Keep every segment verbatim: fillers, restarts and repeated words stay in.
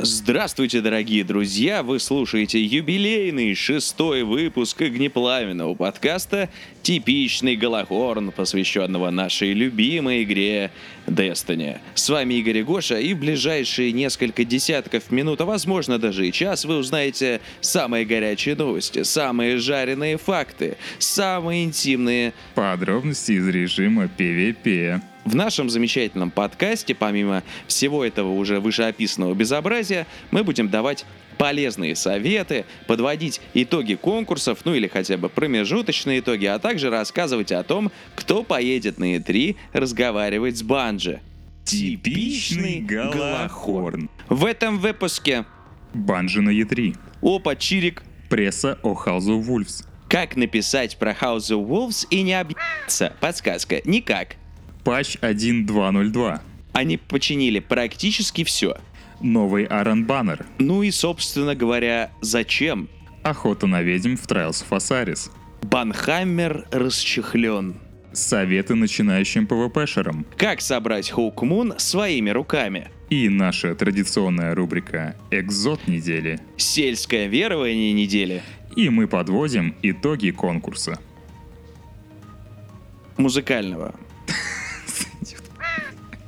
Здравствуйте, дорогие друзья! Вы слушаете юбилейный шестой выпуск огнепламенного подкаста «Типичный Галлахорн», посвященного нашей любимой игре Destiny. С вами Игорь и Гоша, и в ближайшие несколько десятков минут, а возможно даже и час, вы узнаете самые горячие новости, самые жареные факты, самые интимные подробности из режима PvP. В нашем замечательном подкасте, помимо всего этого уже вышеописанного безобразия, мы будем давать полезные советы, подводить итоги конкурсов, ну или хотя бы промежуточные итоги, а также рассказывать о том, кто поедет на и три разговаривать с Bungie. Типичный Галлахорн. В этом выпуске Bungie на и три. Опа, чирик. Пресса о House of Wolves. Как написать про House of Wolves и не объебаться? Подсказка. Никак. Патч один точка два ноль два. Они починили практически все. Новый Iron Banner. Ну и, собственно говоря, зачем? Охота на ведьм в Trials of Osiris. Банхаммер расчехлен. Советы начинающим PvP-шерам. Как собрать Hawkmoon своими руками. И наша традиционная рубрика «Экзотик недели». Сельское верование недели. И мы подводим итоги конкурса. Музыкального.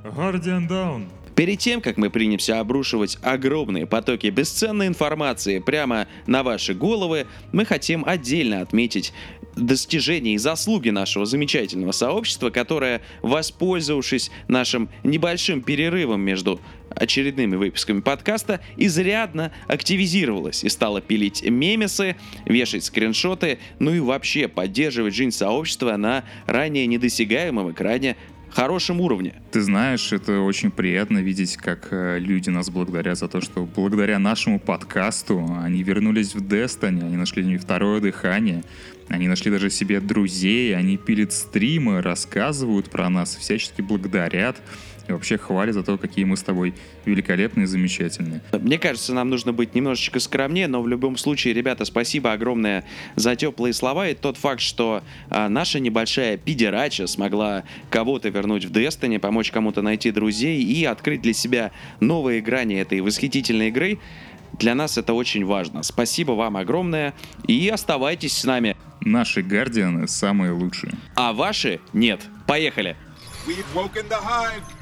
Guardian down. Перед тем, как мы принемся обрушивать огромные потоки бесценной информации прямо на ваши головы, мы хотим отдельно отметить достижения и заслуги нашего замечательного сообщества, которое, воспользовавшись нашим небольшим перерывом между очередными выпусками подкаста, изрядно активизировалась и стала пилить мемесы, вешать скриншоты, ну и вообще поддерживать жизнь сообщества на ранее недосягаемом экране хорошем уровне. Ты знаешь, это очень приятно видеть, как люди нас благодарят за то, что благодаря нашему подкасту они вернулись в Destiny, они нашли второе дыхание, они нашли даже себе друзей, они пилят стримы, рассказывают про нас, всячески благодарят и вообще хвалят за то, какие мы с тобой великолепные и замечательные. Мне кажется, нам нужно быть немножечко скромнее, но в любом случае, ребята, спасибо огромное за теплые слова и тот факт, что а, наша небольшая пидерача смогла кого-то вернуть в Destiny, помочь кому-то найти друзей и открыть для себя новые грани этой восхитительной игры. Для нас это очень важно. Спасибо вам огромное и оставайтесь с нами. Наши гардианы самые лучшие. А ваши нет. Поехали!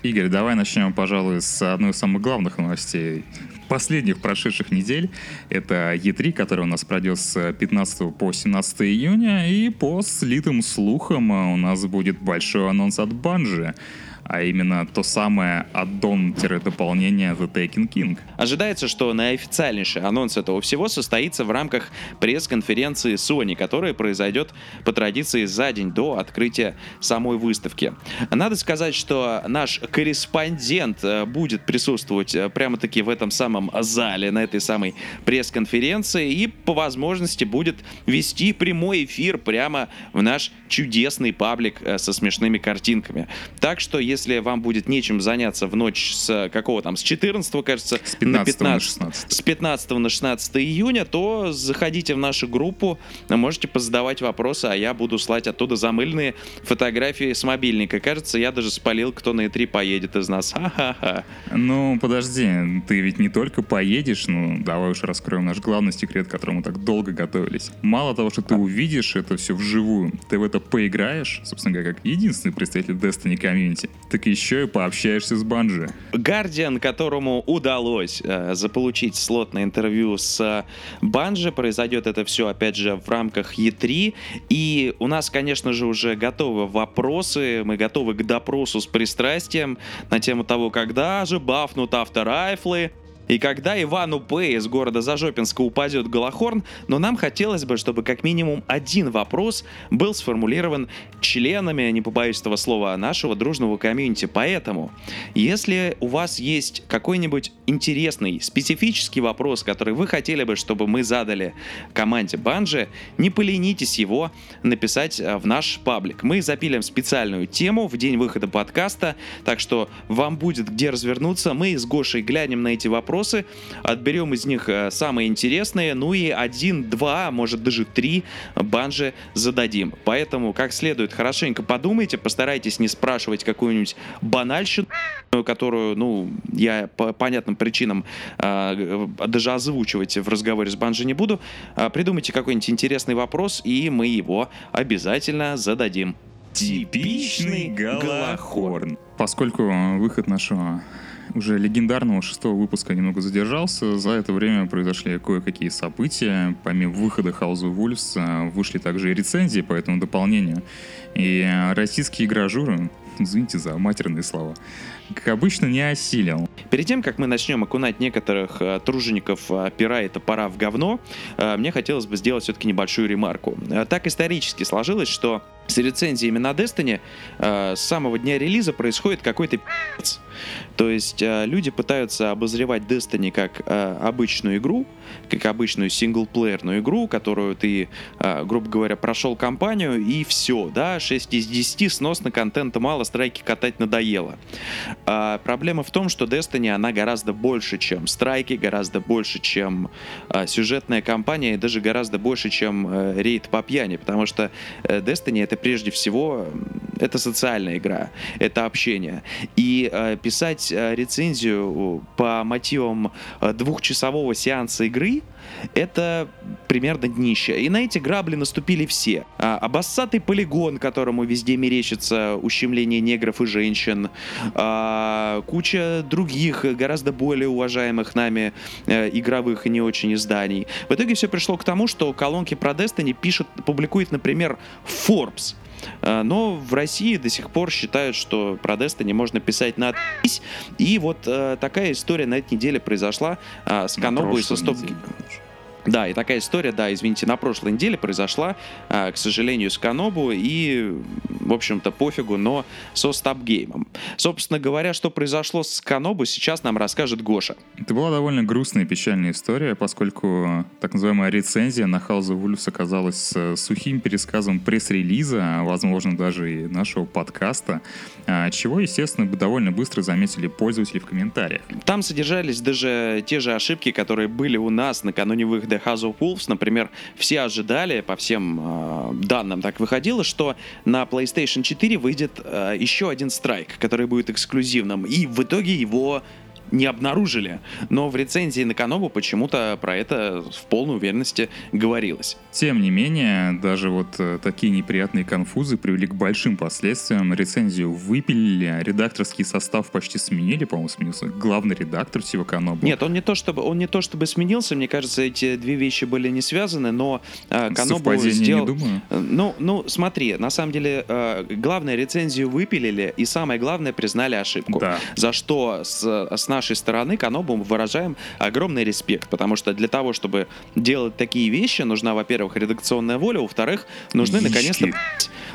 Игорь, давай начнем, пожалуй, с одной из самых главных новостей последних прошедших недель. Это и три, который у нас пройдет с пятнадцатого по семнадцатое июня. И по слитым слухам у нас будет большой анонс от Bungie, а именно то самое аддон-дополнение The Taken King. Ожидается, что наиофициальнейший анонс этого всего состоится в рамках пресс-конференции Sony, которая произойдет по традиции за день до открытия самой выставки. Надо сказать, что наш корреспондент будет присутствовать прямо-таки в этом самом зале, на этой самой пресс-конференции, и по возможности будет вести прямой эфир прямо в наш чудесный паблик со смешными картинками. Так что, если Если вам будет нечем заняться в ночь с какого там, с четырнадцатого, кажется, с пятнадцатого на, пятнадцатое, на шестнадцатое. С пятнадцатого на шестнадцатое июня, то заходите в нашу группу, можете позадавать вопросы, а я буду слать оттуда замыльные фотографии с мобильника. Кажется, я даже спалил, кто на и три поедет из нас. Ха-ха-ха. Ну, подожди, ты ведь не только поедешь, ну, давай уж раскроем наш главный секрет, к которому так долго готовились. Мало того, что ты а... увидишь это все вживую, ты в это поиграешь, собственно говоря, как единственный представитель Destiny комьюнити, так еще и пообщаешься с Bungie. Guardian, которому удалось э, заполучить слот на интервью с Bungie, произойдет это все, опять же, в рамках и три. И у нас, конечно же, уже готовы вопросы, мы готовы к допросу с пристрастием на тему того, когда же бафнут авторайфлы, и когда Ивану П. из города Зажопинска упадет Галлахорн, но нам хотелось бы, чтобы как минимум один вопрос был сформулирован членами, не побоюсь этого слова, нашего дружного комьюнити. Поэтому, если у вас есть какой-нибудь интересный, специфический вопрос, который вы хотели бы, чтобы мы задали команде Bungie, не поленитесь его написать в наш паблик. Мы запилим специальную тему в день выхода подкаста, так что вам будет где развернуться. Мы с Гошей глянем на эти вопросы, вопросы, отберем из них самые интересные, ну и один, два, может даже три Bungie зададим. Поэтому как следует хорошенько подумайте, постарайтесь не спрашивать какую-нибудь банальщину, которую, ну, я по понятным причинам даже озвучивать в разговоре с Bungie не буду. Придумайте какой-нибудь интересный вопрос, и мы его обязательно зададим. Типичный Галлахорн. Поскольку выход нашего уже легендарного шестого выпуска немного задержался, за это время произошли кое-какие события. Помимо выхода House of Wolves вышли также и рецензии по этому дополнению. И российские гражуры, извините за матерные слова, как обычно, не осилил. Перед тем, как мы начнем окунать некоторых э, тружеников э, пера и топора в говно, э, мне хотелось бы сделать все-таки небольшую ремарку. Э, так исторически сложилось, что с рецензиями на Destiny э, с самого дня релиза происходит какой-то пи***ц. То есть э, люди пытаются обозревать Destiny как э, обычную игру, как обычную синглплеерную игру, которую ты, э, грубо говоря, прошел кампанию и все, да, шесть из десяти, сносно, контента мало, страйки катать надоело. А проблема в том, что Destiny, она гораздо больше, чем страйки, гораздо больше, чем а, сюжетная кампания, и даже гораздо больше, чем а, рейд по пьяни, потому что а, Destiny — это прежде всего, это социальная игра, это общение. И а, писать а, рецензию по мотивам а, двухчасового сеанса игры — это примерно днище. И на эти грабли наступили все. А, обоссатый полигон, которому везде мерещится ущемление негров и женщин, а, куча других, гораздо более уважаемых нами э, игровых и не очень изданий. В итоге все пришло к тому, что колонки про Destiny пишет, публикует, например, Forbes. Э, но в России до сих пор считают, что про Destiny можно писать на «тись». И вот э, такая история на этой неделе произошла э, с Kanobu и со Stop Game. Да, и такая история, да, извините, на прошлой неделе произошла, к сожалению, с Kanobu и, в общем-то, пофигу, но со Stop Game. Собственно говоря, что произошло с Kanobu, сейчас нам расскажет Гоша. Это была довольно грустная и печальная история, поскольку так называемая рецензия на House of Wolves оказалась сухим пересказом пресс-релиза, возможно, даже и нашего подкаста, чего, естественно, довольно быстро заметили пользователи в комментариях. Там содержались даже те же ошибки, которые были у нас накануне выхода House of Wolves, например, все ожидали, по всем э, данным так выходило, что на PlayStation четыре выйдет э, еще один страйк, который будет эксклюзивным, и в итоге его не обнаружили, но в рецензии на Kanobu почему-то про это в полной уверенности говорилось. Тем не менее, даже вот такие неприятные конфузы привели к большим последствиям. Рецензию выпилили, редакторский состав почти сменили, по-моему, сменился главный редактор всего Kanobu. Нет, он не то чтобы, он не то чтобы сменился, мне кажется, эти две вещи были не связаны, но uh, Kanobu сделал... не думаю. Ну, ну, смотри, на самом деле, uh, главное, рецензию выпилили, и самое главное, признали ошибку. Да. За что с, с нашей стороны Kanobu мы выражаем огромный респект, потому что для того, чтобы делать такие вещи, нужна, во-первых, редакционная воля, во-вторых, нужны яички. Наконец-то,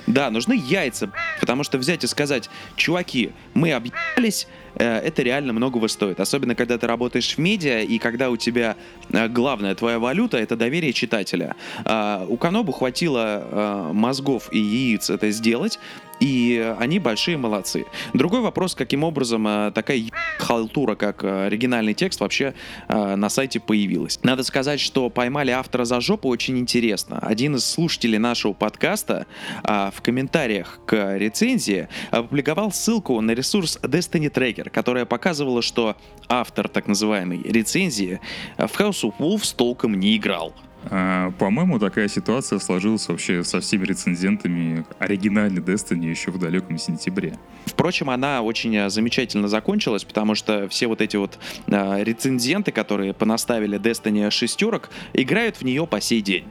да, нужны яйца, потому что взять и сказать: чуваки, мы объебались, это реально многого стоит. Особенно, когда ты работаешь в медиа, и когда у тебя главная твоя валюта — это доверие читателя. У Kanobu хватило мозгов и яиц это сделать, и они большие молодцы. Другой вопрос, каким образом такая халтура, как оригинальный текст, вообще на сайте появилась. Надо сказать, что поймали автора за жопу очень интересно. Один из слушателей нашего подкаста в комментариях к рецензии опубликовал ссылку на ресурс Destiny Tracker, которая показывала, что автор так называемой рецензии в House of Wolves толком не играл. А, по-моему, такая ситуация сложилась вообще со всеми рецензентами оригинальной Destiny еще в далеком сентябре. Впрочем, она очень замечательно закончилась, потому что все вот эти вот а, рецензенты, которые понаставили Destiny шестерок, играют в нее по сей день.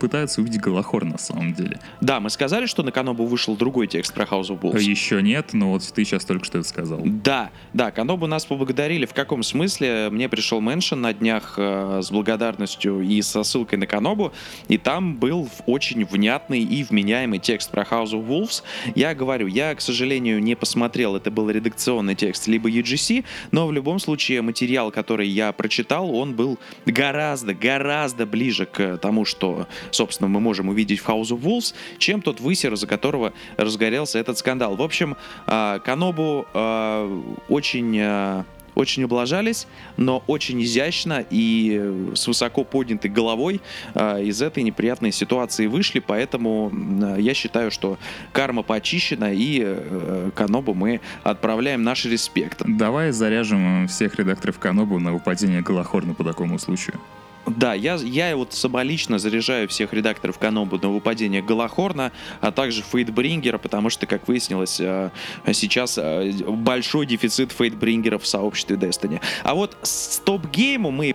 Пытаются увидеть Галлахорн на самом деле. Да, мы сказали, что на Kanobu вышел другой текст про House of Wolves. Еще нет, но вот ты сейчас только что это сказал. Да, да, Kanobu нас поблагодарили. В каком смысле? Мне пришел меншен на днях э, с благодарностью и со ссылкой на Kanobu, и там был очень внятный и вменяемый текст про House of Wolves. Я говорю, я, к сожалению, не посмотрел, это был редакционный текст либо ю джи си, но в любом случае материал, который я прочитал, он был гораздо, гораздо ближе к тому, что собственно, мы можем увидеть в House of Wolves, чем тот высер, из-за которого разгорелся этот скандал. В общем, Kanobu очень... очень облажались, но очень изящно и с высоко поднятой головой из этой неприятной ситуации вышли, поэтому я считаю, что карма почищена, и Канобу мы отправляем наш респект. Давай заряжем всех редакторов Канобу на упадение Галлахорна по такому случаю. Да, я, я вот самолично заряжаю всех редакторов Канобу на выпадение Галлахорна, а также Фейтбрингера, потому что, как выяснилось, сейчас большой дефицит Фейтбрингеров в сообществе Destiny. А вот стоп-гейму мы...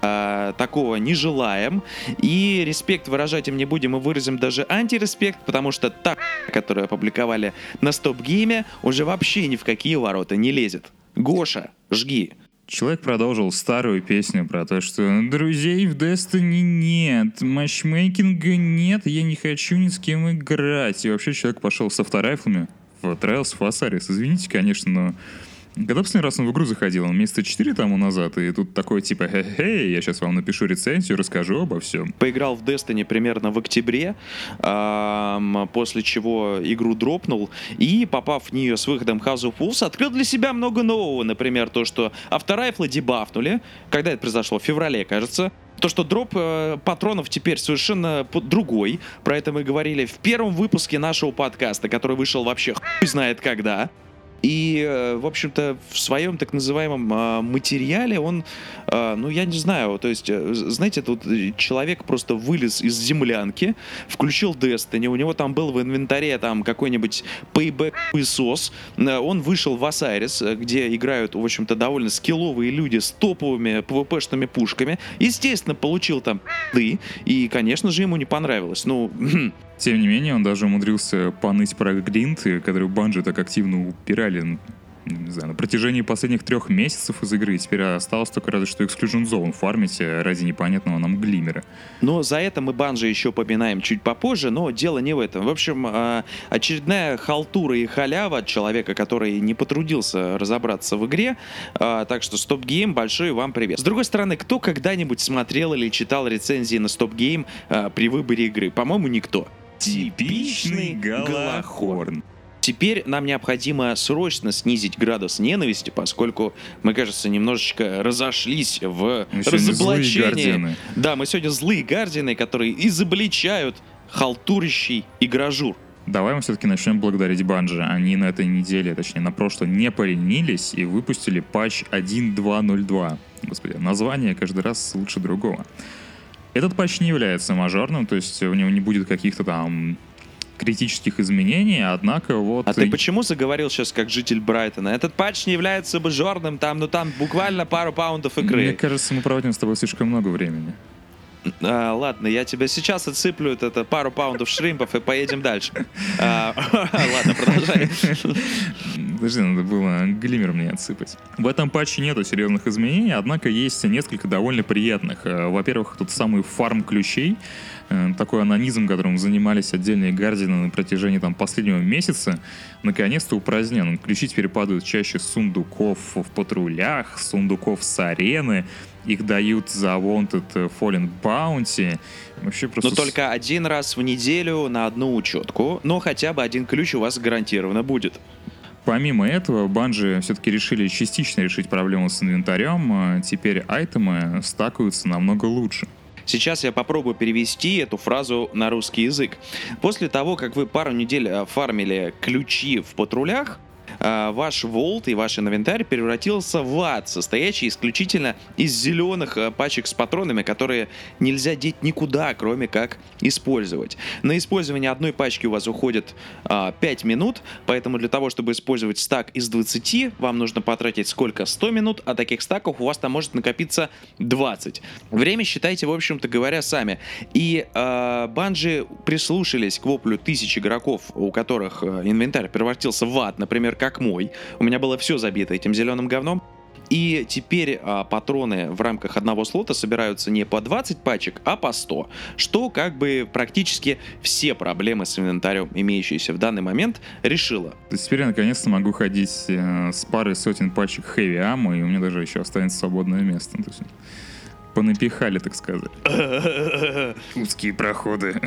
такого не желаем, и респект выражать им не будем, мы выразим даже антиреспект, потому что та, которую опубликовали на стоп-гейме, уже вообще ни в какие ворота не лезет. Гоша, жги. Человек продолжил старую песню про то, что друзей в Destiny нет, матчмейкинга нет, я не хочу ни с кем играть. И вообще человек пошел с авторайфлами в Trials of Osiris. Извините, конечно, но... Когда последний раз он в игру заходил, он месяца четыре тому назад, и тут такой типа, хе-хе, я сейчас вам напишу рецензию, расскажу обо всем. Поиграл в Destiny примерно в октябре, после чего игру дропнул, и, попав в нее с выходом House of Wolves, открыл для себя много нового, например, то, что авторайфлы дебафнули, когда это произошло, в феврале, кажется. То, что дроп э, патронов теперь совершенно по- другой. Про это мы говорили в первом выпуске нашего подкаста, который вышел вообще хуй знает когда. И, в общем-то, в своем так называемом материале он, ну, я не знаю, то есть, знаете, тут человек просто вылез из землянки, включил Destiny, у него там был в инвентаре там какой-нибудь пейбэк-пылесос, он вышел в Osiris, где играют, в общем-то, довольно скилловые люди с топовыми пи-ви-пи-шными пушками, естественно, получил там пи***ды, и, конечно же, ему не понравилось, ну... Тем не менее, он даже умудрился поныть про гринд, который Bungie так активно упирали, не знаю, на протяжении последних трех месяцев из игры. Теперь осталось только разве что Exclusion Zone фармить ради непонятного нам глимера. Но за это мы Bungie еще поминаем чуть попозже, но дело не в этом. В общем, очередная халтура и халява от человека, который не потрудился разобраться в игре. Так что Stop Game, большой вам привет. С другой стороны, кто когда-нибудь смотрел или читал рецензии на Stop Game при выборе игры? По-моему, никто. Типичный Галлахорн. Теперь нам необходимо срочно снизить градус ненависти, поскольку мы, кажется, немножечко разошлись в мы разоблачении. Да, мы сегодня злые гардианы, которые изобличают халтурящий игражур. Давай мы все-таки начнем благодарить Bungie. Они на этой неделе, точнее на прошлой, не поленились и выпустили патч один точка два ноль два. Господи, название каждый раз лучше другого. Этот патч не является мажорным, то есть у него не будет каких-то там критических изменений, однако вот... А ты почему заговорил сейчас как житель Брайтона? Этот патч не является мажорным, там, ну там буквально пару паундов игры. Мне кажется, мы проводим с тобой слишком много времени. А, ладно, я тебя сейчас отсыплю это пару паундов шримпов и поедем дальше. Ладно, продолжай. Подожди, надо было глимер мне отсыпать. В этом патче нету серьезных изменений, однако есть несколько довольно приятных. Во-первых, тот самый фарм ключей, такой анонизм, которым занимались отдельные гардины на протяжении там последнего месяца, наконец-то упразднен. Ключи теперь падают чаще с сундуков в патрулях, с сундуков с арены. Их дают за Wanted Fallen Bounty. Вообще просто... Но только один раз в неделю на одну учетку, но хотя бы один ключ у вас гарантированно будет. Помимо этого, Bungie все-таки решили частично решить проблему с инвентарем. Теперь айтемы стакаются намного лучше. Сейчас я попробую перевести эту фразу на русский язык. После того, как вы пару недель фармили ключи в патрулях, ваш Vault и ваш инвентарь превратился в ад, состоящий исключительно из зеленых пачек с патронами, которые нельзя деть никуда, кроме как использовать. На использование одной пачки у вас уходит а, пять минут, поэтому для того, чтобы использовать стак из двадцати, вам нужно потратить сколько? сто минут, а таких стаков у вас там может накопиться двадцать. Время считайте, в общем-то говоря, сами. И а, Bungie прислушались к воплю тысяч игроков, у которых инвентарь превратился в ад, например, как мой. У меня было все забито этим зеленым говном. И теперь а, патроны в рамках одного слота собираются не по двадцать пачек, а по сто. Что как бы практически все проблемы с инвентарем, имеющиеся в данный момент, решило. То есть теперь я наконец-то могу ходить э, с парой сотен пачек хэви аммы, и у меня даже еще останется свободное место. То есть понапихали, так сказать. Узкие проходы.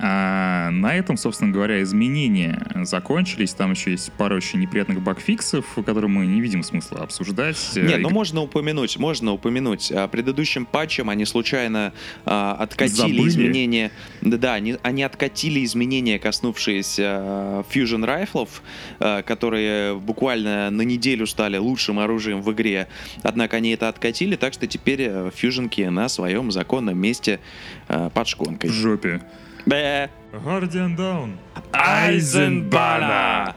А на этом, собственно говоря, изменения закончились. Там еще есть пара очень неприятных багфиксов, которые мы не видим смысла обсуждать. Нет, И... но можно упомянуть, можно упомянуть. Предыдущим патчем они случайно а, откатили Забыли. изменения. Да, да они, они откатили изменения, коснувшиеся фьюжн райфлов, а, которые буквально на неделю стали лучшим оружием в игре. Однако они это откатили, так что теперь фьюжнки на своем законном месте а, под шконкой. В жопе. Бэ. Guardian Down. Айзенбана.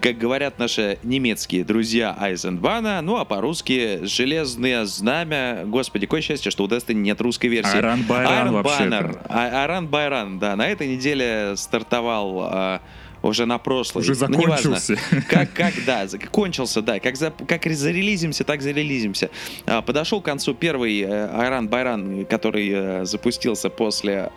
Как говорят наши немецкие друзья, Айзенбана, ну а по-русски железное знамя. Господи, какое счастье, что у Destiny нет русской версии. Iron Banner. Iron Banner, да, на этой неделе стартовал... Уже на прошлый. Уже закончился. Ну, как, как, да, закончился, да. Как, за, как зарелизимся, так зарелизимся. Подошел к концу первый Iron Banner, который запустился после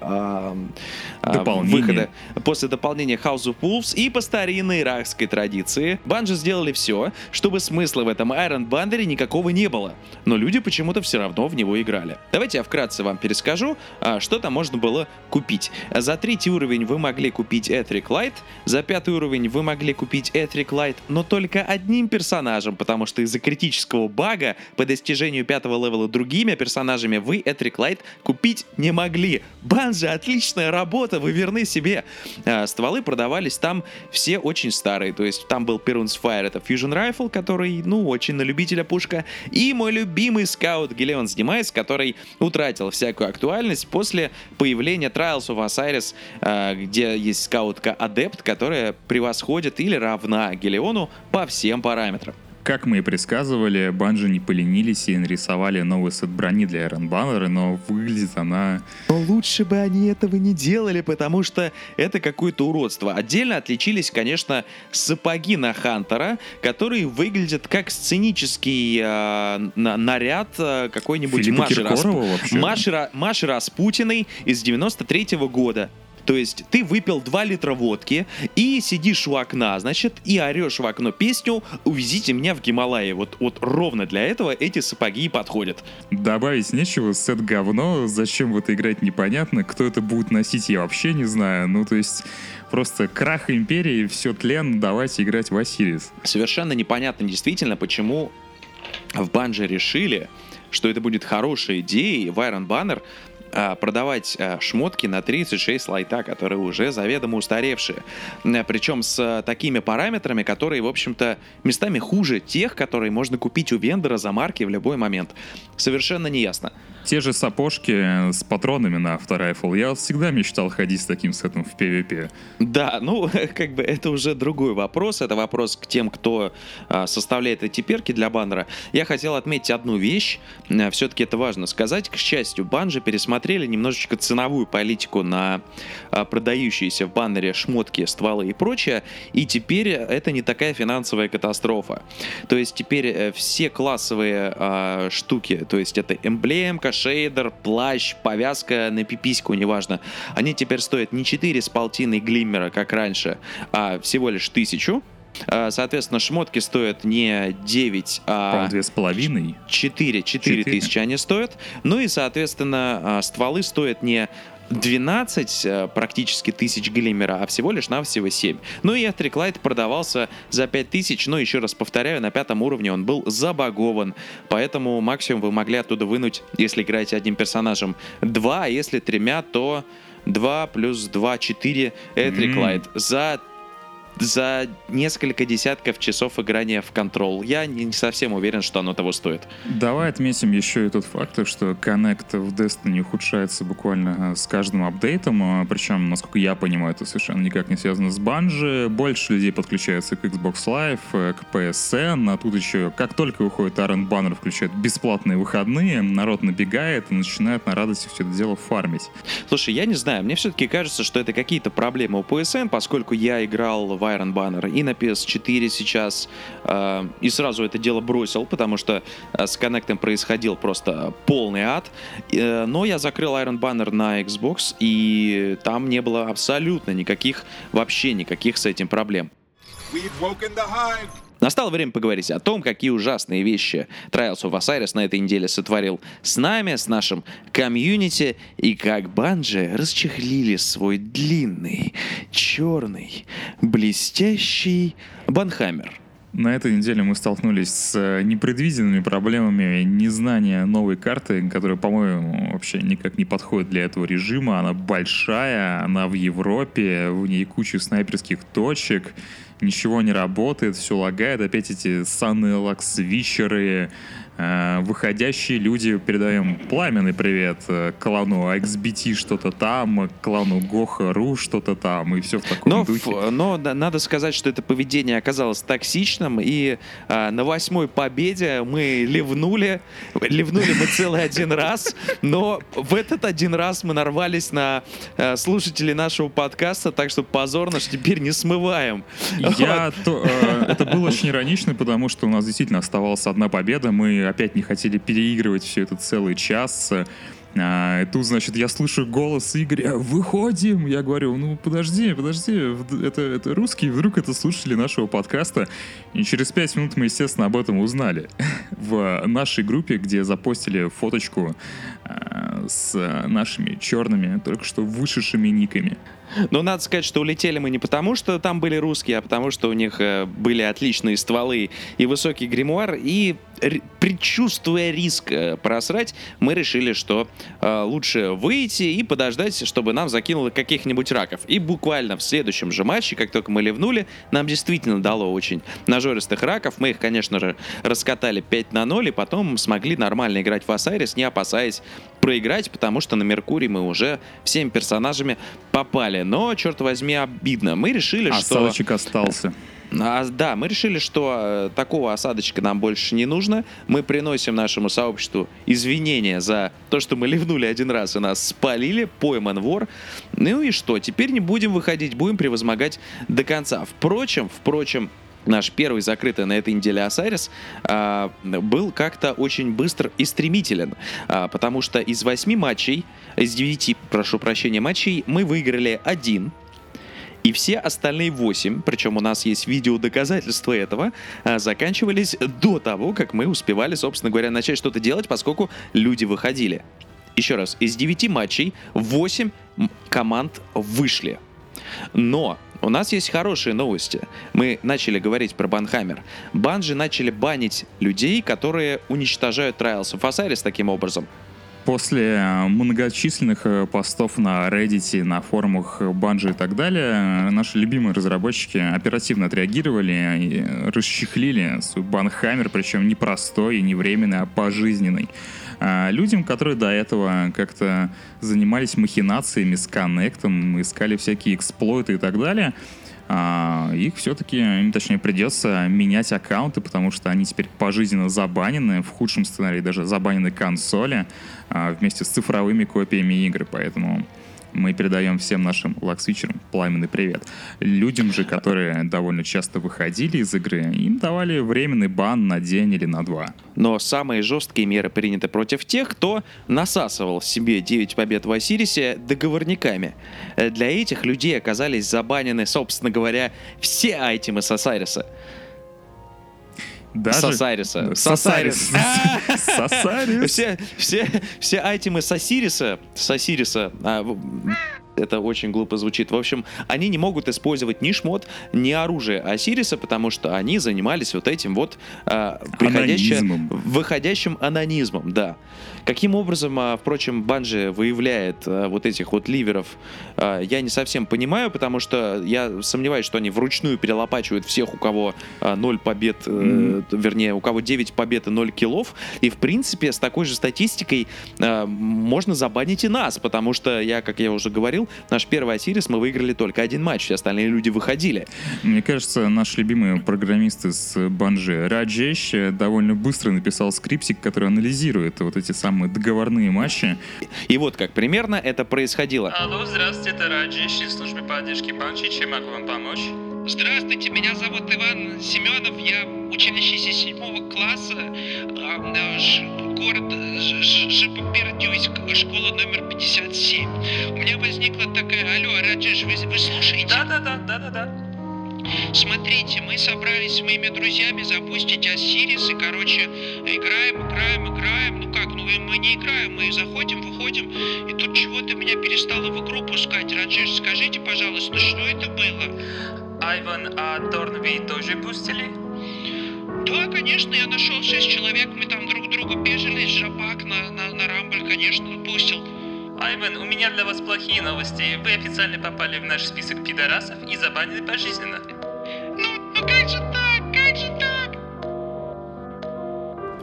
выхода, после дополнения House of Wolves. И по старинной иракской традиции Bungie сделали все, чтобы смысла в этом Iron Banner никакого не было. Но люди почему-то все равно в него играли. Давайте я вкратце вам перескажу, что там можно было купить. За третий уровень вы могли купить Etheric Light. За пятый уровень вы могли купить Etheric Light, но только одним персонажем, потому что из-за критического бага по достижению пятого левела другими персонажами вы Etheric Light купить не могли. Bungie, отличная работа, вы верны себе. А, стволы продавались там все очень старые, то есть там был Perun's Fire, это Fusion Rifle, который, ну, очень на любителя пушка, и мой любимый скаут Galeon's Demise, который утратил всякую актуальность после появления Trials of Osiris, а, где есть скаутка Адепт, которая превосходит или равна Гелиону по всем параметрам. Как мы и предсказывали, Bungie не поленились и нарисовали новый сет брони для Iron Banner, но выглядит она... Но лучше бы они этого не делали, потому что это какое-то уродство. Отдельно отличились, конечно, сапоги на Хантера, которые выглядят как сценический э, на, наряд э, какой-нибудь Маши, Распу... Маши, Маши Распутиной из девяносто третьего года. То есть ты выпил два литра водки и сидишь у окна, значит, и орешь в окно песню «Увезите меня в Гималайи». Вот, вот ровно для этого эти сапоги и подходят. Добавить нечего, сет говно, зачем в это играть непонятно, кто это будет носить, я вообще не знаю. Ну, то есть... Просто крах империи, все тлен, давайте играть в Осирис. Совершенно непонятно действительно, почему в Bungie решили, что это будет хорошей идеей в Iron Banner продавать шмотки на тридцать шесть лайта, которые уже заведомо устаревшие. Причем с такими параметрами, которые, в общем-то, местами хуже тех, которые можно купить у вендора за марки в любой момент. Совершенно неясно. Те же сапожки с патронами на авторайфл. Я всегда мечтал ходить с таким сетом в PvP. Да, ну, как бы это уже другой вопрос. Это вопрос к тем, кто составляет эти перки для баннера. Я хотел отметить одну вещь. Все-таки это важно сказать. К счастью, Bungie пересмотрели немножечко ценовую политику на продающиеся в баннере шмотки, стволы и прочее. И теперь это не такая финансовая катастрофа. То есть теперь все классовые штуки, то есть это эмблемка, шейдер, плащ, повязка на пипиську, неважно. Они теперь стоят не четыре с полтиной глиммера, как раньше, а всего лишь тысячу. Соответственно, шмотки стоят не девять, а две с половиной. четыре, четыре, четыре тысячи они стоят. Ну и, соответственно, стволы стоят не двенадцать практически тысяч глиммера, а всего лишь навсего семь. Ну и Etheric Light продавался за пять тысяч, но еще раз повторяю, на пятом уровне он был забагован, поэтому максимум вы могли оттуда вынуть, если играете одним персонажем, два, а если тремя, то два плюс два, четыре Etheric Light за за несколько десятков часов играния в Control. Я не совсем уверен, что оно того стоит. Давай отметим еще и тот факт, что коннект в Destiny ухудшается буквально с каждым апдейтом, причем, насколько я понимаю, это совершенно никак не связано с Bungie. Больше людей подключается к Xbox Live, к пи эс эн, а тут еще, как только выходит Iron Banner, включают бесплатные выходные, народ набегает и начинает на радости все это дело фармить. Слушай, я не знаю, мне все-таки кажется, что это какие-то проблемы у пи эс эн, поскольку я играл в Iron Banner и на пи эс четыре сейчас, э, и сразу это дело бросил, потому что с коннектом происходил просто полный ад, э, но я закрыл Iron Banner на Xbox, и там не было абсолютно никаких, вообще никаких с этим проблем. Настало время поговорить о том, какие ужасные вещи Trials of Osiris на этой неделе сотворил с нами, с нашим комьюнити, и как Bungie расчехлили свой длинный, черный, блестящий банхаммер. На этой неделе мы столкнулись с непредвиденными проблемами незнания новой карты, которая, по-моему, вообще никак не подходит для этого режима. Она большая, она в Европе, в ней куча снайперских точек, ничего не работает, все лагает. Опять эти санные лаксвичеры, э, выходящие люди. Передаем пламенный привет клану икс би ти что-то там, клану Гоха.ру что-то там, и все в таком но, духе. Ф- но да, надо сказать, что это поведение оказалось токсичным, и э, на восьмой победе мы ливнули, ливнули мы целый один раз, но в этот один раз мы нарвались на слушателей нашего подкаста, так что позор наш теперь не смываем. Я, то, э, это было очень иронично, потому что у нас действительно оставалась одна победа. Мы опять не хотели переигрывать все это целый час. А, и тут, значит, я слышу голос Игоря: выходим! Я говорю: ну подожди, подожди, это, это русские, вдруг это слушатели нашего подкаста. И через пять минут мы, естественно, об этом узнали. В нашей группе, где запостили фоточку а, с нашими черными, только что вышедшими никами. Но надо сказать, что улетели мы не потому, что там были русские, а потому, что у них были отличные стволы и высокий гримуар. И, предчувствуя риск просрать, мы решили, что лучше выйти и подождать, чтобы нам закинуло каких-нибудь раков. И буквально в следующем же матче, как только мы ливнули, нам действительно дало очень нажористых раков. Мы их, конечно же, раскатали пять на ноль, и потом смогли нормально играть в Osiris, не опасаясь проиграть, потому что на Меркурий мы уже всеми персонажами попали. Но, черт возьми, обидно. Мы решили, Осадочек что... Осадочек остался. А, да, мы решили, что э, такого осадочка нам больше не нужно. Мы приносим нашему сообществу извинения за то, что мы ливнули один раз и нас спалили, пойман вор. Ну и что? Теперь не будем выходить, будем превозмогать до конца. Впрочем, впрочем, наш первый закрытый на этой неделе Osiris э, был как-то очень быстр и стремителен, э, потому что из восьми матчей, из девяти, прошу прощения, матчей мы выиграли один, и все остальные восемь, причем у нас есть видеодоказательства этого, э, заканчивались до того, как мы успевали, собственно говоря, начать что-то делать, поскольку люди выходили. Еще раз, из девяти матчей восемь команд вышли, но... У нас есть хорошие новости. Мы начали говорить про банхаммер. Bungie начали банить людей, которые уничтожают Trials of Osiris таким образом. После многочисленных постов на Reddit, на форумах Bungie и так далее, наши любимые разработчики оперативно отреагировали и расчехлили свой банхаммер, причем не простой и не временный, а пожизненный. А людям, которые до этого как-то занимались махинациями с коннектом, искали всякие эксплойты и так далее, а, их все-таки, им точнее придется менять аккаунты, потому что они теперь пожизненно забанены, в худшем сценарии даже забанены консоли а, вместе с цифровыми копиями игр, поэтому... Мы передаем всем нашим лаксвичерам пламенный привет. Людям же, которые довольно часто выходили из игры, им давали временный бан на день или на два. Но самые жесткие меры приняты против тех, кто насасывал себе девять побед в Осирисе договорниками. Для этих людей оказались забанены, собственно говоря, все айтемы с Осириса. Даже... С Osiris. С Osiris. Все, все, все айтемы с Osiris. С Osiris. А, это очень глупо звучит. В общем, они не могут использовать ни шмот, ни оружие Осириса, потому что они занимались вот этим вот а, анонизмом. Выходящим анонизмом, да. Каким образом, а, впрочем, Bungie выявляет а, вот этих вот ливеров, а, я не совсем понимаю, потому что я сомневаюсь, что они вручную перелопачивают всех, у кого а, ноль побед, mm-hmm. э, вернее, у кого девять побед и ноль киллов, и, в принципе, с такой же статистикой а, можно забанить и нас, потому что я, как я уже говорил, наш первый Осирис мы выиграли только один матч, все остальные люди выходили. Мне кажется, наши любимые программисты с Bungie Раджеш довольно быстро написал скриптик, который анализирует вот эти самые договорные матчи. И вот как примерно это происходило. Алло, здравствуйте, это Раджеш из службы поддержки Bungie, чем могу вам помочь? Здравствуйте, меня зовут Иван Семенов, я учащийся седьмого класса, город Жипопердюйск, школа номер пятьдесят семь. У меня возникла такая... Алло, Раджеш, вы, вы слушаете? Да-да-да, да-да-да. Смотрите, мы собрались с моими друзьями запустить Осирис, и, короче, играем, играем, играем. Ну как, ну мы не играем, мы заходим, выходим, и тут чего-то меня перестало в игру пускать. Раджеш, скажите, пожалуйста, что это было? Айван, а Торнви тоже пустили? Да, конечно, я нашел шесть человек, мы там друг другу бежали, жабак на, на, на Рамбль, конечно, пустил. Айвен, у меня для вас плохие новости. Вы официально попали в наш список пидорасов и забанены пожизненно. Ну, ну как же так? Как же так?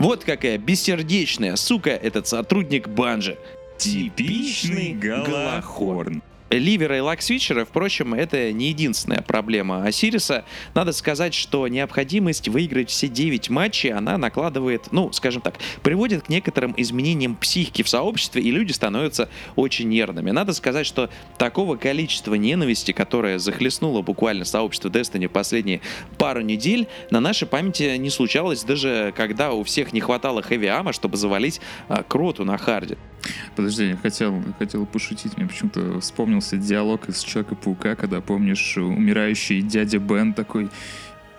Вот какая бессердечная, сука, этот сотрудник Bungie. Типичный Галлахорн. Ливера и лаг-свитчера, впрочем, это не единственная проблема Осириса. Надо сказать, что необходимость выиграть все девять матчей, она накладывает, ну, скажем так, приводит к некоторым изменениям психики в сообществе, и люди становятся очень нервными. Надо сказать, что такого количества ненависти, которое захлестнуло буквально сообщество Destiny в последние пару недель, на нашей памяти не случалось, даже когда у всех не хватало хэви-ама, чтобы завалить а, кроту на харде. Подожди, я хотел, хотел пошутить, мне почему-то вспомнил диалог из Человека-паука, когда, помнишь, умирающий дядя Бен такой: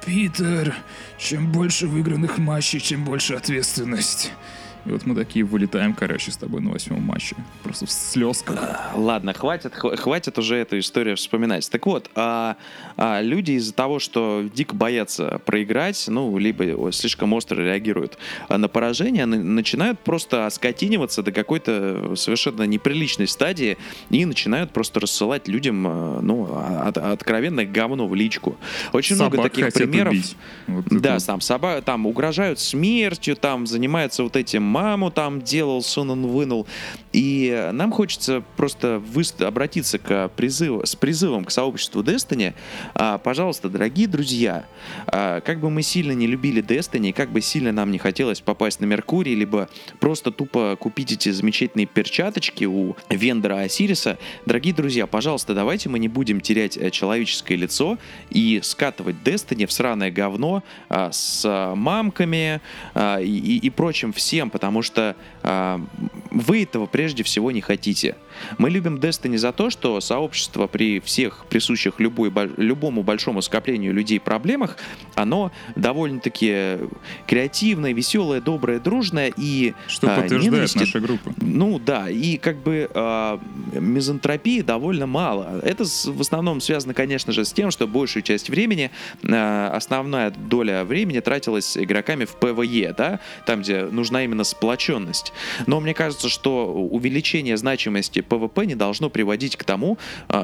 «Питер, чем больше выигранных матчей, чем больше ответственность». И вот мы такие вылетаем, короче, с тобой на восьмом матче. Просто в слезках. Ладно, хватит, хватит уже эту историю вспоминать. Так вот, а, а люди из-за того, что дико боятся проиграть, ну, либо слишком остро реагируют на поражение, начинают просто оскотиниваться до какой-то совершенно неприличной стадии и начинают просто рассылать людям, ну, от, откровенное говно в личку. Очень собак много таких примеров. Вот да, там, соба- там угрожают смертью, там занимаются вот этим маму там делал, сон он вынул. И нам хочется просто выст... обратиться к призыву... с призывом к сообществу Destiny. А, пожалуйста, дорогие друзья, а, как бы мы сильно не любили Destiny, как бы сильно нам не хотелось попасть на Меркурий, либо просто тупо купить эти замечательные перчаточки у вендора Осириса, дорогие друзья, пожалуйста, давайте мы не будем терять человеческое лицо и скатывать Destiny в сраное говно а, с мамками а, и, и прочим всем, потому что а, вы этого прежде всего не хотите. Мы любим Destiny за то, что сообщество при всех присущих любой, любому большому скоплению людей проблемах, оно довольно-таки креативное, веселое, доброе, дружное и... Что а, подтверждает ненависти... наша группа. Ну да, и как бы а, мизантропии довольно мало. Это в основном связано, конечно же, с тем, что большую часть времени, а, основная доля времени тратилась игроками в пэ вэ е, да, там, где нужна именно сплоченность. Но мне кажется, что увеличение значимости пэ вэ пэ не должно приводить к тому,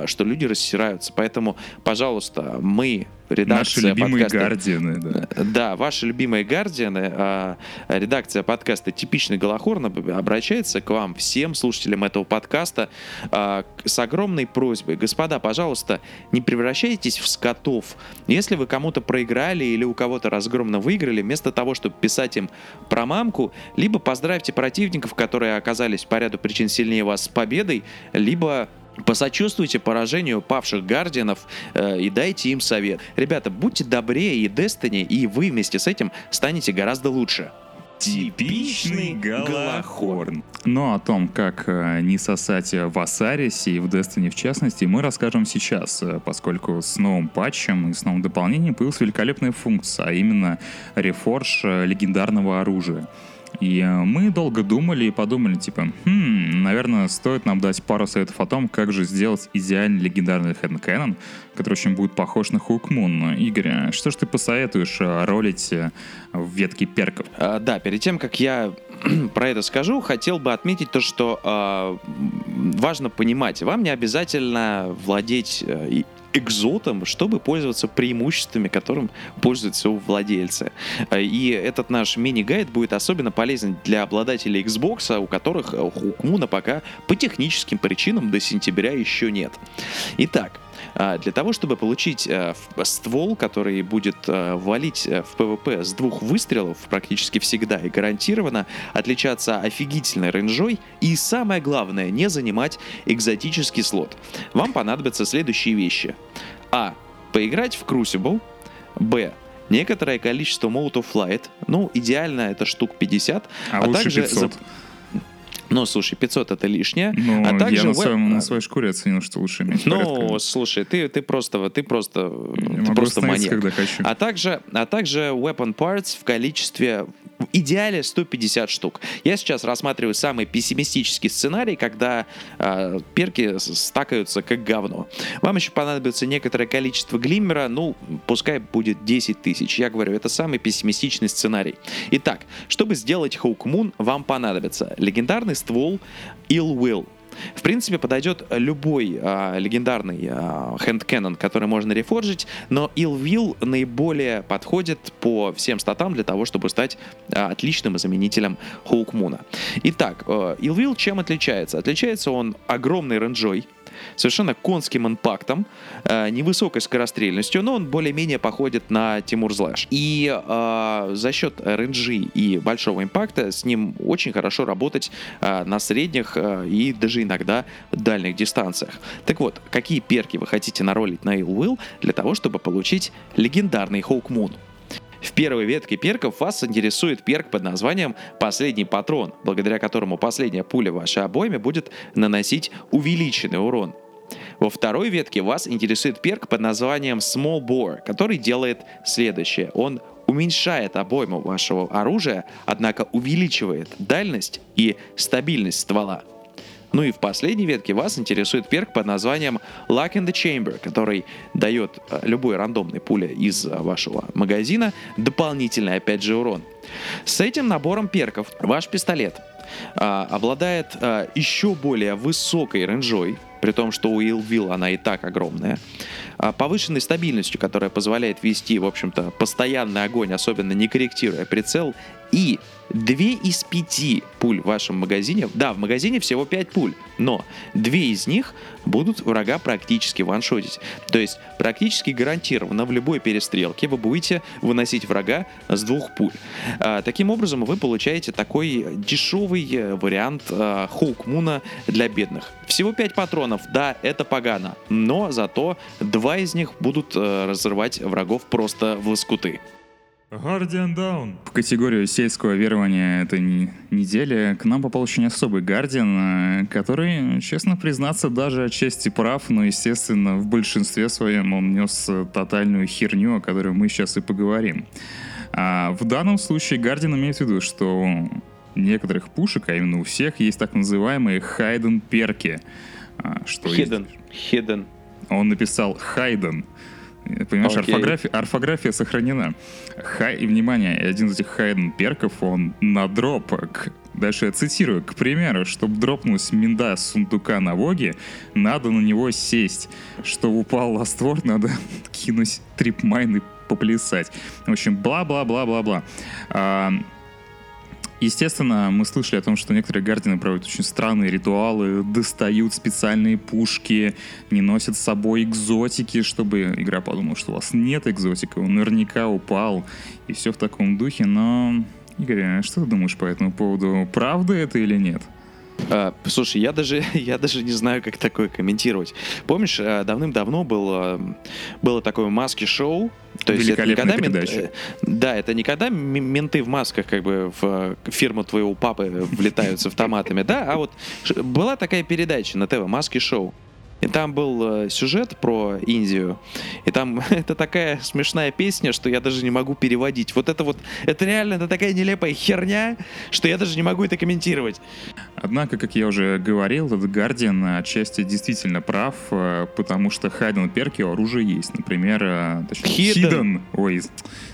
что люди рассираются. Поэтому, пожалуйста, мы, редакция наши любимые подкаста... Гардианы, да. Да, ваши любимые Гардианы, редакция подкаста «Типичный Галлахорн» обращается к вам, всем слушателям этого подкаста, с огромной просьбой. Господа, пожалуйста, не превращайтесь в скотов. Если вы кому-то проиграли или у кого-то разгромно выиграли, вместо того, чтобы писать им про мамку, либо поздравьте противников, которые оказались по ряду причин сильнее вас, с победой, либо посочувствуйте поражению павших гардианов э, и дайте им совет. Ребята, будьте добрее и Destiny, и вы вместе с этим станете гораздо лучше. Типичный Галлахорн. Но о том, как не сосать в Осарисе и в Destiny в частности, мы расскажем сейчас, поскольку с новым патчем и с новым дополнением появилась великолепная функция, а именно рефорж легендарного оружия. И мы долго думали и подумали, типа, хм, наверное, стоит нам дать пару советов о том, как же сделать идеальный легендарный хэндкэнон, который очень будет похож на Hawkmoon. Игорь, что ж ты посоветуешь ролить в ветке перков? А, да, перед тем, как я про это скажу, хотел бы отметить то, что а, важно понимать, вам не обязательно владеть... И... экзотом, чтобы пользоваться преимуществами, которым пользуются у владельца. И этот наш мини-гайд будет особенно полезен для обладателей Xbox, у которых Hawkmoon пока по техническим причинам до сентября еще нет. Итак, для того, чтобы получить ствол, который будет валить в пэ вэ пэ с двух выстрелов практически всегда и гарантированно, отличаться офигительной рейнжой и, самое главное, не занимать экзотический слот, вам понадобятся следующие вещи. А. Поиграть в Crucible. Б. Некоторое количество Mode of Flight. Ну, идеально это штук пятьдесят. А, а лучше также пятьсот. Ну, слушай, пятьсот это лишнее. Ну, а также я на, своем, веб... на своей шкуре оценил, что лучше иметь ну, порядка. Ну, слушай, ты, ты просто, ты просто, ты просто маньяк. Когда хочу. А также, а также weapon parts в количестве, в идеале сто пятьдесят штук. Я сейчас рассматриваю самый пессимистический сценарий, когда э, перки стакаются как говно. Вам еще понадобится некоторое количество глиммера, ну, пускай будет десять тысяч. Я говорю, это самый пессимистичный сценарий. Итак, чтобы сделать Hawkmoon, вам понадобится легендарный ствол Ill Will. В принципе, подойдет любой а, легендарный хэндкэннон, а, который можно рефоржить, но Ill Will наиболее подходит по всем статам для того, чтобы стать а, отличным заменителем Hawkmoon. Итак, а, Ill Will чем отличается? Отличается он огромной ренджой, совершенно конским импактом, э, невысокой скорострельностью, но он более-менее походит на Тимур Злэш. И э, за счет ренджи и большого импакта с ним очень хорошо работать э, на средних э, и даже иногда дальних дистанциях. Так вот, какие перки вы хотите наролить на Ill Will для того, чтобы получить легендарный Hawkmoon? В первой ветке перков вас интересует перк под названием «Последний патрон», благодаря которому последняя пуля в вашей обойме будет наносить увеличенный урон. Во второй ветке вас интересует перк под названием Small bore, который делает следующее. Он уменьшает обойму вашего оружия, однако увеличивает дальность и стабильность ствола. Ну и в последней ветке вас интересует перк под названием Luck in the Chamber, который дает любой рандомной пуле из вашего магазина дополнительный, опять же, урон. С этим набором перков ваш пистолет а, обладает а, еще более высокой ренджой, при том, что у Ill Will она и так огромная, а, повышенной стабильностью, которая позволяет вести, в общем-то, постоянный огонь, особенно не корректируя прицел, и две из пяти пуль в вашем магазине, да, в магазине всего пять пуль, но две из них будут врага практически ваншотить. То есть практически гарантированно в любой перестрелке вы будете выносить врага с двух пуль. А, таким образом вы получаете такой дешевый вариант а, Hawkmoon для бедных. Всего пять патронов, да, это погано, но зато два из них будут а, разрывать врагов просто в лоскуты. Guardian Down. В категорию сельского верования этой недели к нам попал очень особый Guardian, который, честно признаться, даже отчасти прав, но, естественно, в большинстве своем он нес тотальную херню, о которой мы сейчас и поговорим. А в данном случае Guardian имеет в виду, что у некоторых пушек, а именно у всех, есть так называемые хайден перки. Хиден. Хиден. Он написал хайден. Понимаешь, okay. орфография, орфография сохранена. Хай, и внимание, один из этих хайден перков, он на дропок. Дальше я цитирую. К примеру, чтобы дропнулась минда с сундука на воге, надо на него сесть. Чтобы упал ластвор, надо кинуть трипмайн и поплясать. В общем, бла-бла-бла-бла-бла. А, естественно, мы слышали о том, что некоторые гардины проводят очень странные ритуалы, достают специальные пушки, не носят с собой экзотики, чтобы игра подумала, что у вас нет экзотика, он наверняка упал, и все в таком духе. Но, Игорь, что ты думаешь по этому поводу? Правда это или нет? Uh, слушай, я даже, я даже не знаю, как такое комментировать. Помнишь, давным-давно было, было такое маски-шоу? То есть это никогда мент... Да, это никогда менты в масках как бы в фирму твоего папы влетают с автоматами, да? А вот была такая передача на ТВ «Маски-шоу». И там был сюжет про Индию, и там это такая смешная песня, что я даже не могу переводить. Вот это вот, это реально, это такая нелепая херня, что я даже не могу это комментировать. Однако, как я уже говорил, этот Гардиан отчасти действительно прав, потому что хайден перки у оружия есть. Например, точнее, хиден. Ой,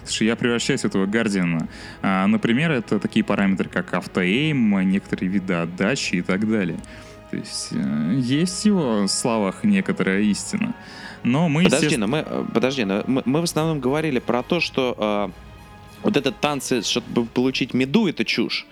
слушай, я превращаюсь в этого Гардиана. А, например, это такие параметры, как автоэйм, некоторые виды отдачи и так далее. То есть есть в его словах некоторая истина, но мы... Подожди, естественно... но мы, подожди, но мы, мы в основном говорили про то, что э, вот этот танцы, чтобы получить меду, это чушь.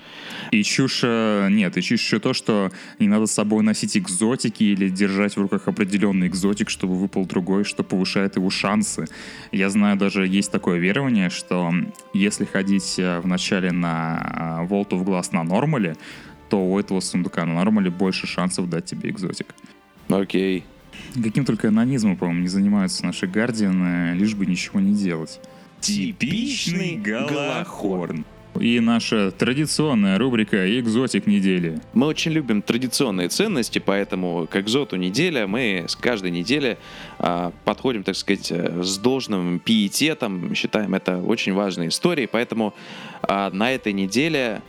И чушь, нет, и чушь еще то, что не надо с собой носить экзотики или держать в руках определенный экзотик, чтобы выпал другой, что повышает его шансы. Я знаю, даже есть такое верование, что если ходить вначале на Vault of Glass на нормале, то у этого сундука на нормале больше шансов дать тебе экзотик. Окей. Okay. Каким только анонизмом, по-моему, не занимаются наши гардианы, лишь бы ничего не делать. Типичный Галлахорн. и наша традиционная рубрика «Экзотик недели». Мы очень любим традиционные ценности, поэтому к экзоту неделя мы с каждой недели а, подходим, так сказать, с должным пиететом, считаем это очень важной историей, поэтому а, на этой неделе...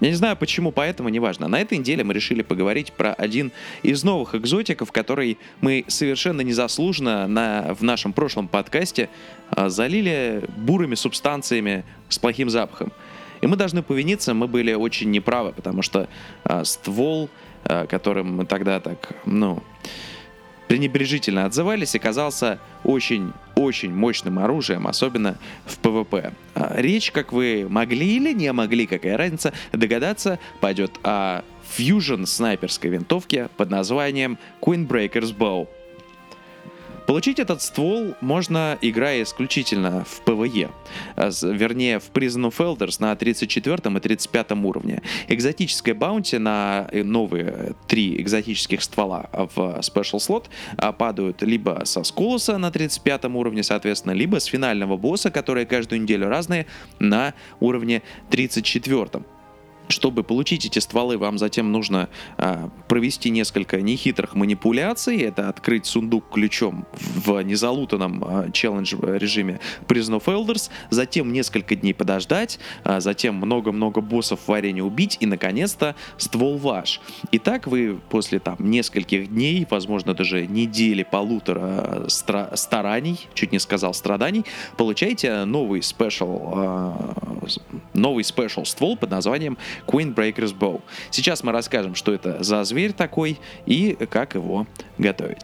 Я не знаю почему, поэтому неважно. На этой неделе мы решили поговорить про один из новых экзотиков, который мы совершенно незаслуженно на, в нашем прошлом подкасте а, залили бурыми субстанциями с плохим запахом. И мы должны повиниться, мы были очень неправы, потому что а, ствол, а, которым мы тогда так, ну, пренебрежительно отзывались, оказался очень-очень мощным оружием, особенно в PvP. Речь, как вы могли или не могли, какая разница, догадаться, пойдет о фьюжн-снайперской винтовке под названием Queen Breakers Bow. Получить этот ствол можно, играя исключительно в PvE, вернее в Prison of Elders на тридцать четвёртом и тридцать пятом уровне. Экзотическая баунти на новые три экзотических ствола в Special Slot падают либо со Скулоса на тридцать пятом уровне, соответственно, либо с финального босса, которые каждую неделю разные, на уровне тридцать четвёртом. Чтобы получить эти стволы, вам затем нужно а, провести несколько нехитрых манипуляций. Это открыть сундук ключом в незалутанном а, челлендж-режиме Prison of Elders, затем несколько дней подождать, а, затем много-много боссов в арене убить, и, наконец-то, ствол ваш. И так вы после там нескольких дней, возможно, даже недели, полутора стра- стараний, чуть не сказал страданий, получаете новый спешл, а, новый спешл-ствол под названием Queen Breakers Bow. Сейчас мы расскажем, что это за зверь такой и как его готовить.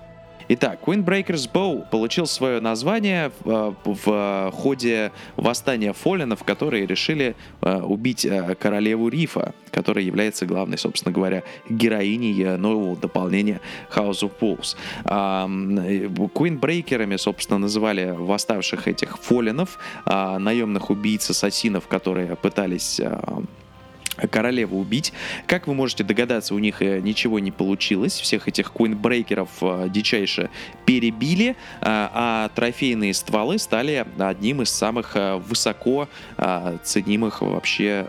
Итак, Queen Breakers Bow получил свое название в, в ходе восстания фолленов, которые решили убить королеву Рифа, которая является главной, собственно говоря, героиней нового дополнения House of Wolves. Queenbreaker'ами, собственно, называли восставших этих фолленов, наемных убийц, ассасинов, которые пытались... королеву убить. Как вы можете догадаться, у них ничего не получилось. Всех этих куинбрейкеров дичайше перебили, а трофейные стволы стали одним из самых высоко ценимых вообще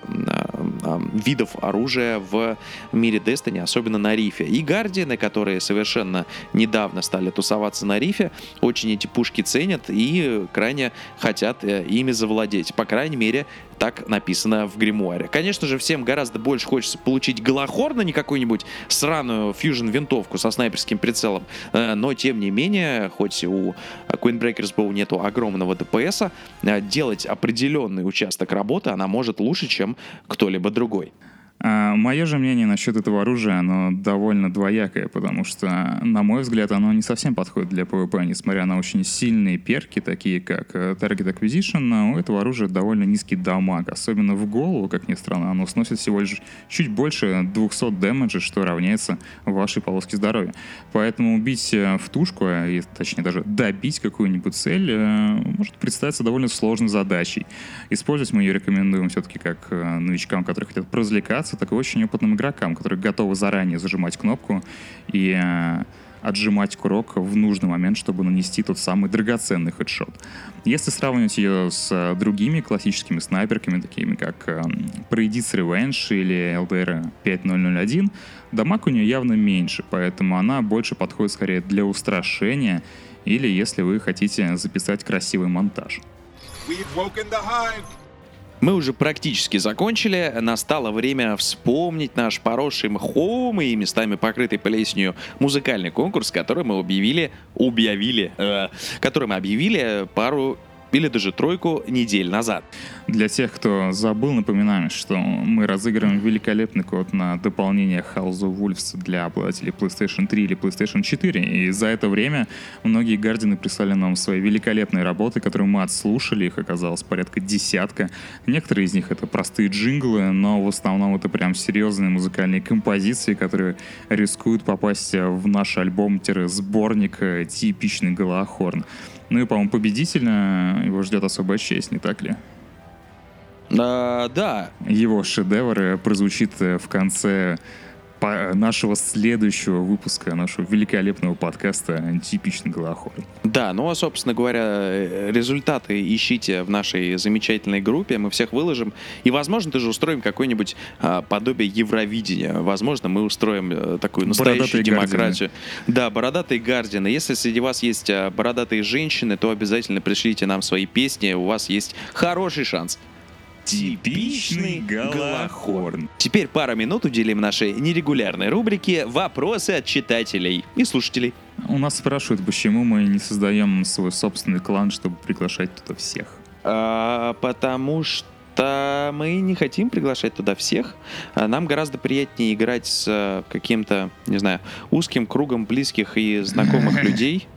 видов оружия в мире Destiny, особенно на рифе. И гардианы, которые совершенно недавно стали тусоваться на рифе, очень эти пушки ценят и крайне хотят ими завладеть. По крайней мере, так написано в Гримуаре. Конечно же, всем гораздо больше хочется получить Галлахорна, не какую-нибудь сраную фьюжн-винтовку со снайперским прицелом, но, тем не менее, хоть у Queen Breakers Bow нету огромного ДПСа, делать определенный участок работы она может лучше, чем кто-либо другой. А мое же мнение насчет этого оружия, оно довольно двоякое, потому что, на мой взгляд, оно не совсем подходит для PvP, несмотря на очень сильные перки, такие как Target Acquisition, у этого оружия довольно низкий дамаг, особенно в голову, как ни странно, оно сносит всего лишь чуть больше двухсот дэмэджа, что равняется вашей полоске здоровья. Поэтому убить в тушку, и, точнее даже добить какую-нибудь цель, может представиться довольно сложной задачей. Использовать мы ее рекомендуем все-таки как новичкам, которые хотят поразвлекаться, так и очень опытным игрокам, которые готовы заранее зажимать кнопку и э, отжимать курок в нужный момент, чтобы нанести тот самый драгоценный хедшот. Если сравнивать ее с другими классическими снайперками, такими как э, Praedyth's Revenge или эл ди ар пять тысяч один, дамаг у нее явно меньше, поэтому она больше подходит скорее для устрашения или если вы хотите записать красивый монтаж. Мы уже практически закончили, настало время вспомнить наш поросший мхом и местами покрытый плесенью музыкальный конкурс, который мы объявили, объявили, э, который мы объявили пару или даже тройку недель назад. Для тех, кто забыл, напоминаем, что мы разыгрываем великолепный код на дополнение House of Wolves для обладателей PlayStation три или PlayStation четыре, и за это время многие гардианы прислали нам свои великолепные работы, которые мы отслушали, их оказалось порядка десятка. Некоторые из них это простые джинглы, но в основном это прям серьезные музыкальные композиции, которые рискуют попасть в наш альбом-сборник «Типичный Галлахорн». Ну и, по-моему, победителя его ждет особая честь, не так ли? А, да. Его шедевр прозвучит в конце нашего следующего выпуска нашего великолепного подкаста «Типичный Галлахорн». Да, ну а, собственно говоря, результаты ищите в нашей замечательной группе, мы всех выложим, и, возможно, даже устроим какое-нибудь а, подобие Евровидения, возможно, мы устроим такую настоящую бородатые демократию. Гардины. Да, бородатые гардины. Если среди вас есть бородатые женщины, то обязательно пришлите нам свои песни, у вас есть хороший шанс. Типичный Галлахорн. Теперь пару минут уделим нашей нерегулярной рубрике «Вопросы от читателей и слушателей». У нас спрашивают, почему мы не создаем свой собственный клан, чтобы приглашать туда всех. А, потому что мы не хотим приглашать туда всех. Нам гораздо приятнее играть с каким-то, не знаю, узким кругом близких и знакомых людей.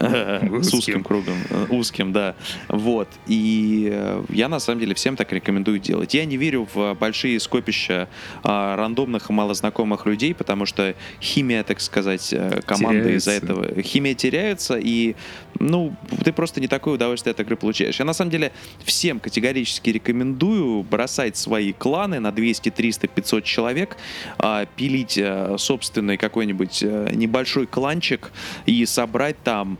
С узким кругом. Узким, да. Вот. И я, на самом деле, всем так рекомендую делать. Я не верю в большие скопища рандомных и малознакомых людей, потому что химия, так сказать, команды из-за этого. Химия теряется, и, ну, ты просто не такое удовольствие от игры получаешь. Я, на самом деле, всем категорически рекомендую бросать свои кланы на двести, триста, пятьсот человек, пилить собственный какой-нибудь небольшой кланчик и собрать там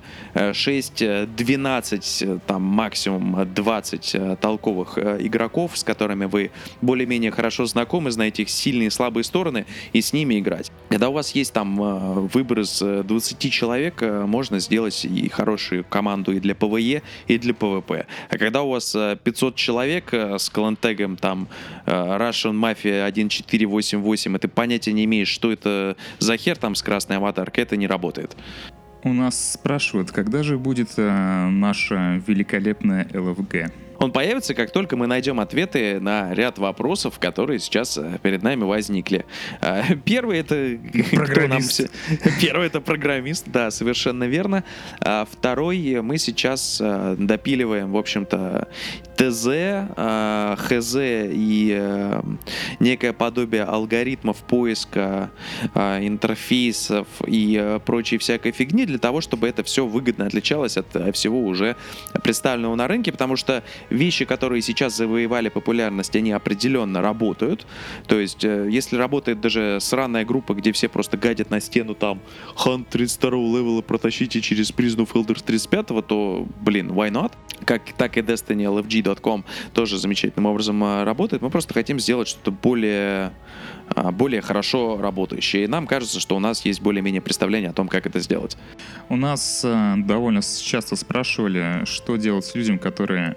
шесть, двенадцать, там максимум двадцать толковых игроков, с которыми вы более-менее хорошо знакомы, знаете их сильные и слабые стороны, и с ними играть. Когда у вас есть там выбор из двадцати человек, можно сделать и хорошую команду и для пэ вэ е, и для пэ вэ пэ. А когда у вас пятьсот человек с клантегом там Russian Mafia один четыре восемь восемь, и ты понятия не имеешь, что это за хер там с красной аватаркой, это не работает. У нас спрашивают, когда же будет э, наша великолепная эл эф джи? Он появится, как только мы найдем ответы на ряд вопросов, которые сейчас перед нами возникли. Первый — это... Программист. Первый — это программист, да, совершенно верно. Второй — мы сейчас допиливаем, в общем-то, тэ зэ, ха зэ и некое подобие алгоритмов поиска, интерфейсов и прочей всякой фигни для того, чтобы это все выгодно отличалось от всего уже представленного на рынке, потому что вещи, которые сейчас завоевали популярность, они определенно работают. То есть, если работает даже сраная группа, где все просто гадят на стену там Hunt тридцать второго левела протащите через Prison of Elders тридцать пятого, то, блин, why not? Как, так и Destiny эл эф джи точка ком тоже замечательным образом работает. Мы просто хотим сделать что-то более, более хорошо работающее. И нам кажется, что у нас есть более-менее представление о том, как это сделать. У нас довольно часто спрашивали, что делать с людям, которые...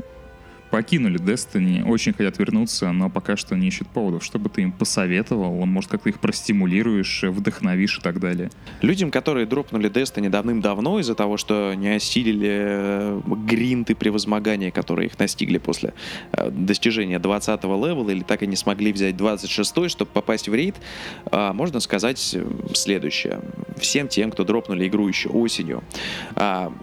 покинули Destiny, очень хотят вернуться, но пока что не ищут поводов. Что бы ты им посоветовал? Может, как-то их простимулируешь, вдохновишь и так далее? Людям, которые дропнули Destiny давным-давно из-за того, что не осилили гринты превозмогания, которые их настигли после достижения двадцатого левела, или так и не смогли взять двадцать шестой, чтобы попасть в рейд, можно сказать следующее. Всем тем, кто дропнули игру еще осенью,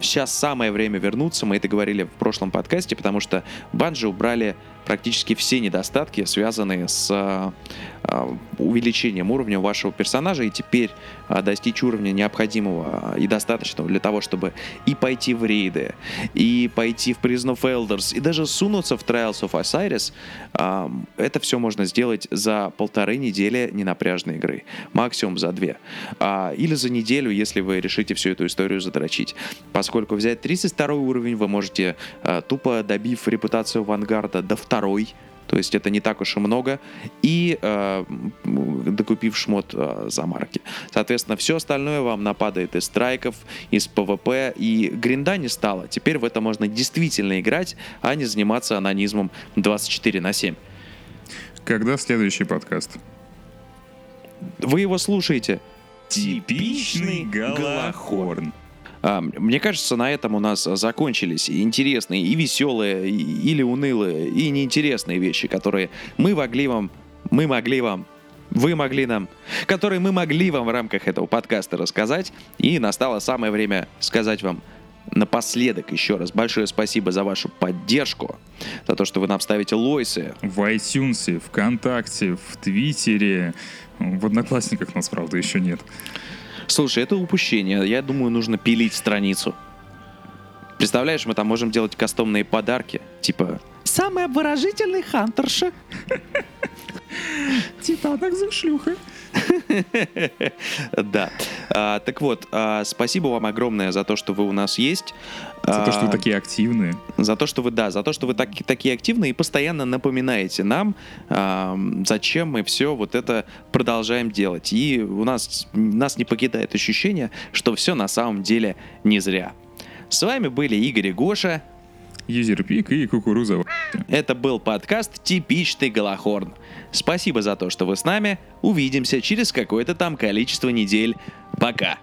сейчас самое время вернуться. Мы это говорили в прошлом подкасте, потому что Bungie убрали практически все недостатки, связанные с э, увеличением уровня вашего персонажа, и теперь э, достичь уровня необходимого и достаточного для того, чтобы и пойти в рейды, и пойти в Prison of Elders, и даже сунуться в Trials of Osiris, э, это все можно сделать за полторы недели ненапряжной игры, максимум за две, э, или за неделю, если вы решите всю эту историю задрочить, поскольку взять тридцать второй уровень вы можете, э, тупо добив репутацию Вангарда до второго. Второй, то есть это не так уж и много, и э, докупив шмот э, за марки. Соответственно, все остальное вам нападает из страйков, из пэ вэ пэ, и гринда не стало. Теперь в это можно действительно играть, а не заниматься анонизмом двадцать четыре на семь. Когда следующий подкаст? Вы его слушаете. Типичный Галлахорн. Мне кажется, на этом у нас закончились интересные и веселые, и, или унылые, и неинтересные вещи, которые мы могли вам, мы могли вам, вы могли нам, которые мы могли вам в рамках этого подкаста рассказать. И настало самое время сказать вам напоследок еще раз большое спасибо за вашу поддержку, за то, что вы нам ставите лойсы. В iTunes, ВКонтакте, в Твиттере, в Одноклассниках нас, правда, еще нет. Слушай, это упущение. Я думаю, нужно пилить страницу. Представляешь, мы там можем делать кастомные подарки. Типа, самый обворожительный хантерша. Типа, она за шлюха. Да. Так вот, спасибо вам огромное за то, что вы у нас есть. За то, что вы такие активные. За то, что вы, да, за то, что вы так, такие активные и постоянно напоминаете нам, э, зачем мы все вот это продолжаем делать. И у нас, нас не покидает ощущение, что все на самом деле не зря. С вами были Игорь и Гоша. Юзерпик и Кукуруза. Это был подкаст «Типичный Галлахорн». Спасибо за то, что вы с нами. Увидимся через какое-то там количество недель. Пока.